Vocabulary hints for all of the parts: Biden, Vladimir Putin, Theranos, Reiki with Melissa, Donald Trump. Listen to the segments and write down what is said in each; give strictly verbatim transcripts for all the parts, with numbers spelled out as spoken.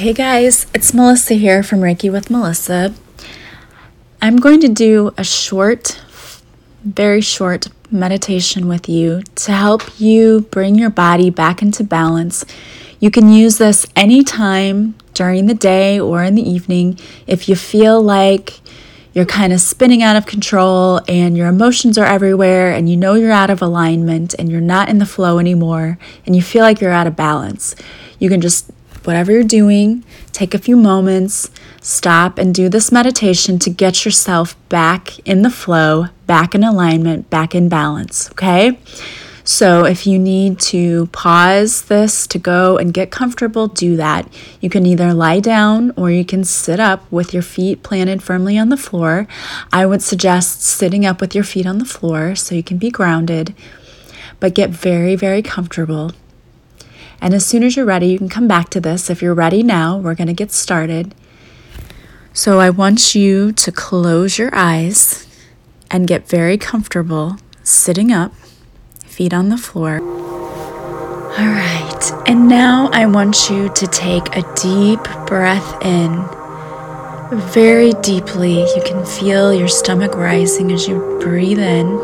Hey guys, it's Melissa here from Reiki with Melissa. I'm going to do a short, very short meditation with you to help you bring your body back into balance. You can use this anytime during the day or in the evening if you feel like you're kind of spinning out of control and your emotions are everywhere and you know you're out of alignment and you're not in the flow anymore and you feel like you're out of balance. You can just whatever you're doing, take a few moments, stop and do this meditation to get yourself back in the flow, back in alignment, back in balance, okay? So if you need to pause this to go and get comfortable, do that. You can either lie down or you can sit up with your feet planted firmly on the floor. I would suggest sitting up with your feet on the floor so you can be grounded, but get very, very comfortable. And as soon as you're ready, you can come back to this. If you're ready now, we're going to get started. So I want you to close your eyes and get very comfortable sitting up, feet on the floor. All right, and now I want you to take a deep breath in, very deeply. You can feel your stomach rising as you breathe in.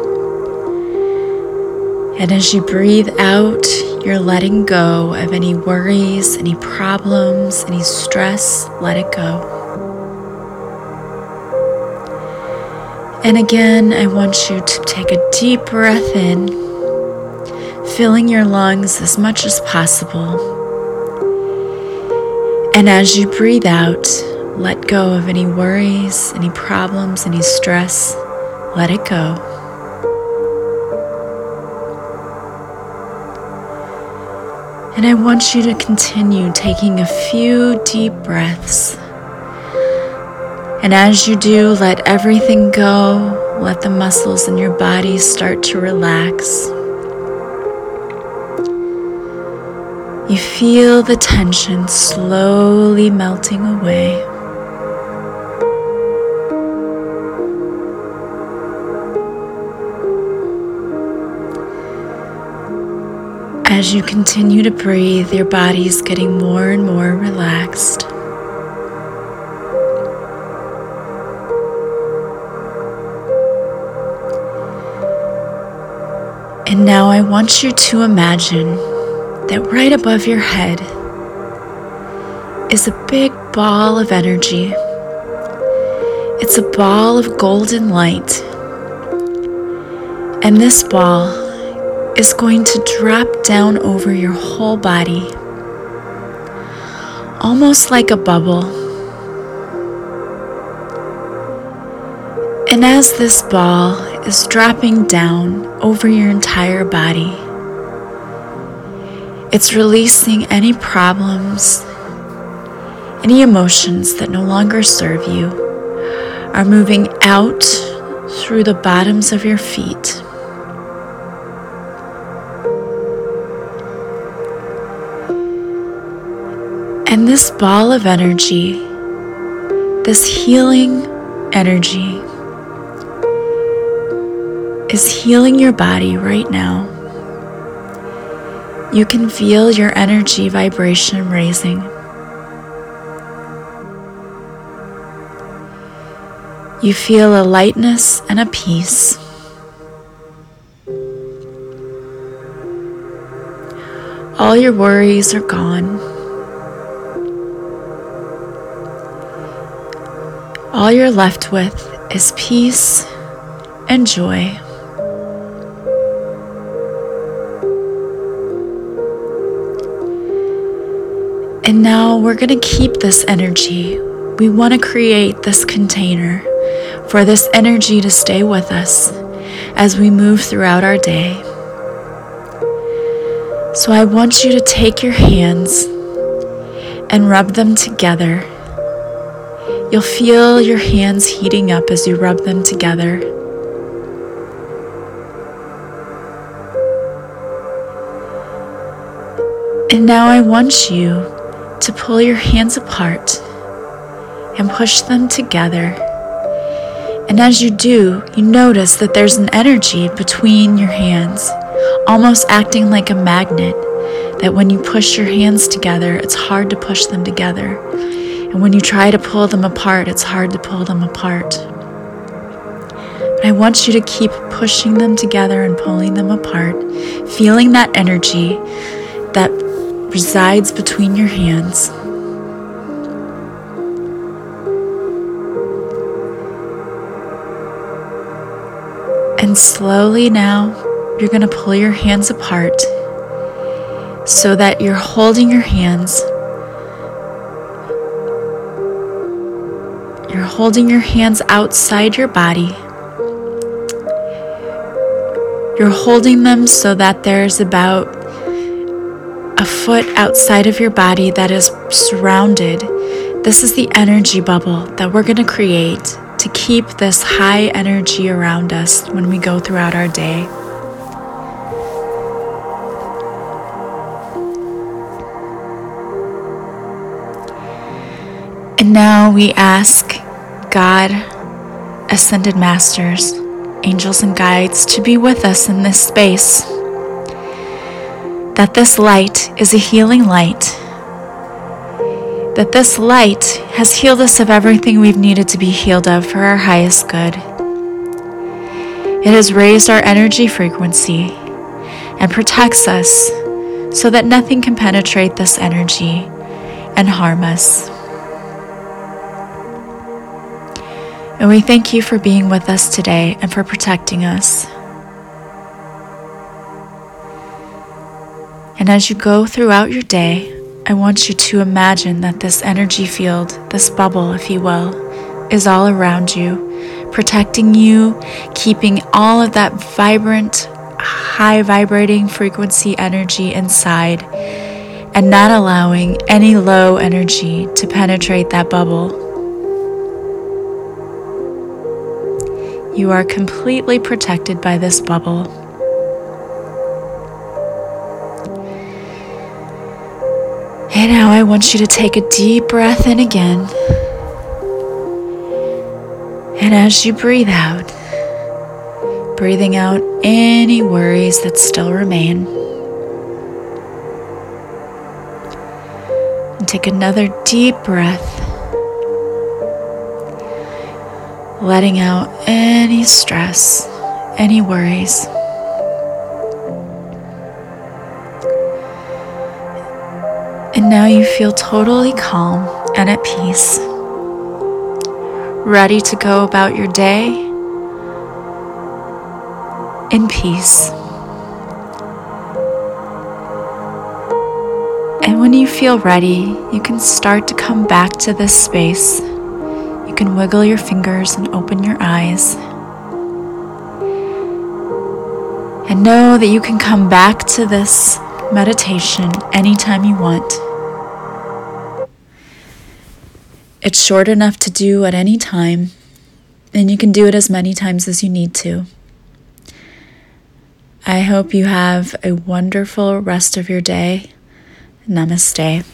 And as you breathe out, you're letting go of any worries, any problems, any stress. Let it go. And again, I want you to take a deep breath in, filling your lungs as much as possible. And as you breathe out, let go of any worries, any problems, any stress. Let it go. And I want you to continue taking a few deep breaths. And as you do, let everything go. Let the muscles in your body start to relax. You feel the tension slowly melting away. As you continue to breathe, your body's getting more and more relaxed. And now I want you to imagine that right above your head is a big ball of energy. It's a ball of golden light. And this ball is going to drop down over your whole body, almost like a bubble. And as this ball is dropping down over your entire body, it's releasing any problems, any emotions that no longer serve you are moving out through the bottoms of your feet. And this ball of energy, this healing energy, is healing your body right now. You can feel your energy vibration raising. You feel a lightness and a peace. All your worries are gone. All you're left with is peace and joy. And now we're going to keep this energy. We want to create this container for this energy to stay with us as we move throughout our day. So I want you to take your hands and rub them together. You'll feel your hands heating up as you rub them together. And now I want you to pull your hands apart and push them together. And as you do, you notice that there's an energy between your hands, almost acting like a magnet, that when you push your hands together, it's hard to push them together. And when you try to pull them apart, it's hard to pull them apart. But I want you to keep pushing them together and pulling them apart, feeling that energy that resides between your hands. And slowly now, you're going to pull your hands apart so that you're holding your hands. You're holding your hands outside your body. You're holding them so that there's about a foot outside of your body that is surrounded. This is the energy bubble that we're going to create to keep this high energy around us when we go throughout our day. And now we ask God, Ascended Masters, angels and guides to be with us in this space, that this light is a healing light, that this light has healed us of everything we've needed to be healed of for our highest good. It has raised our energy frequency and protects us so that nothing can penetrate this energy and harm us. And we thank you for being with us today and for protecting us. And as you go throughout your day, I want you to imagine that this energy field, this bubble, if you will, is all around you, protecting you, keeping all of that vibrant, high vibrating frequency energy inside, and not allowing any low energy to penetrate that bubble. You are completely protected by this bubble. And now I want you to take a deep breath in again. And as you breathe out, breathing out any worries that still remain. And take another deep breath, letting out any stress, any worries. And now you feel totally calm and at peace, ready to go about your day in peace. And when you feel ready, you can start to come back to this space. You can wiggle your fingers and open your eyes. And know that you can come back to this meditation anytime you want. It's short enough to do at any time, and you can do it as many times as you need to. I hope you have a wonderful rest of your day. Namaste.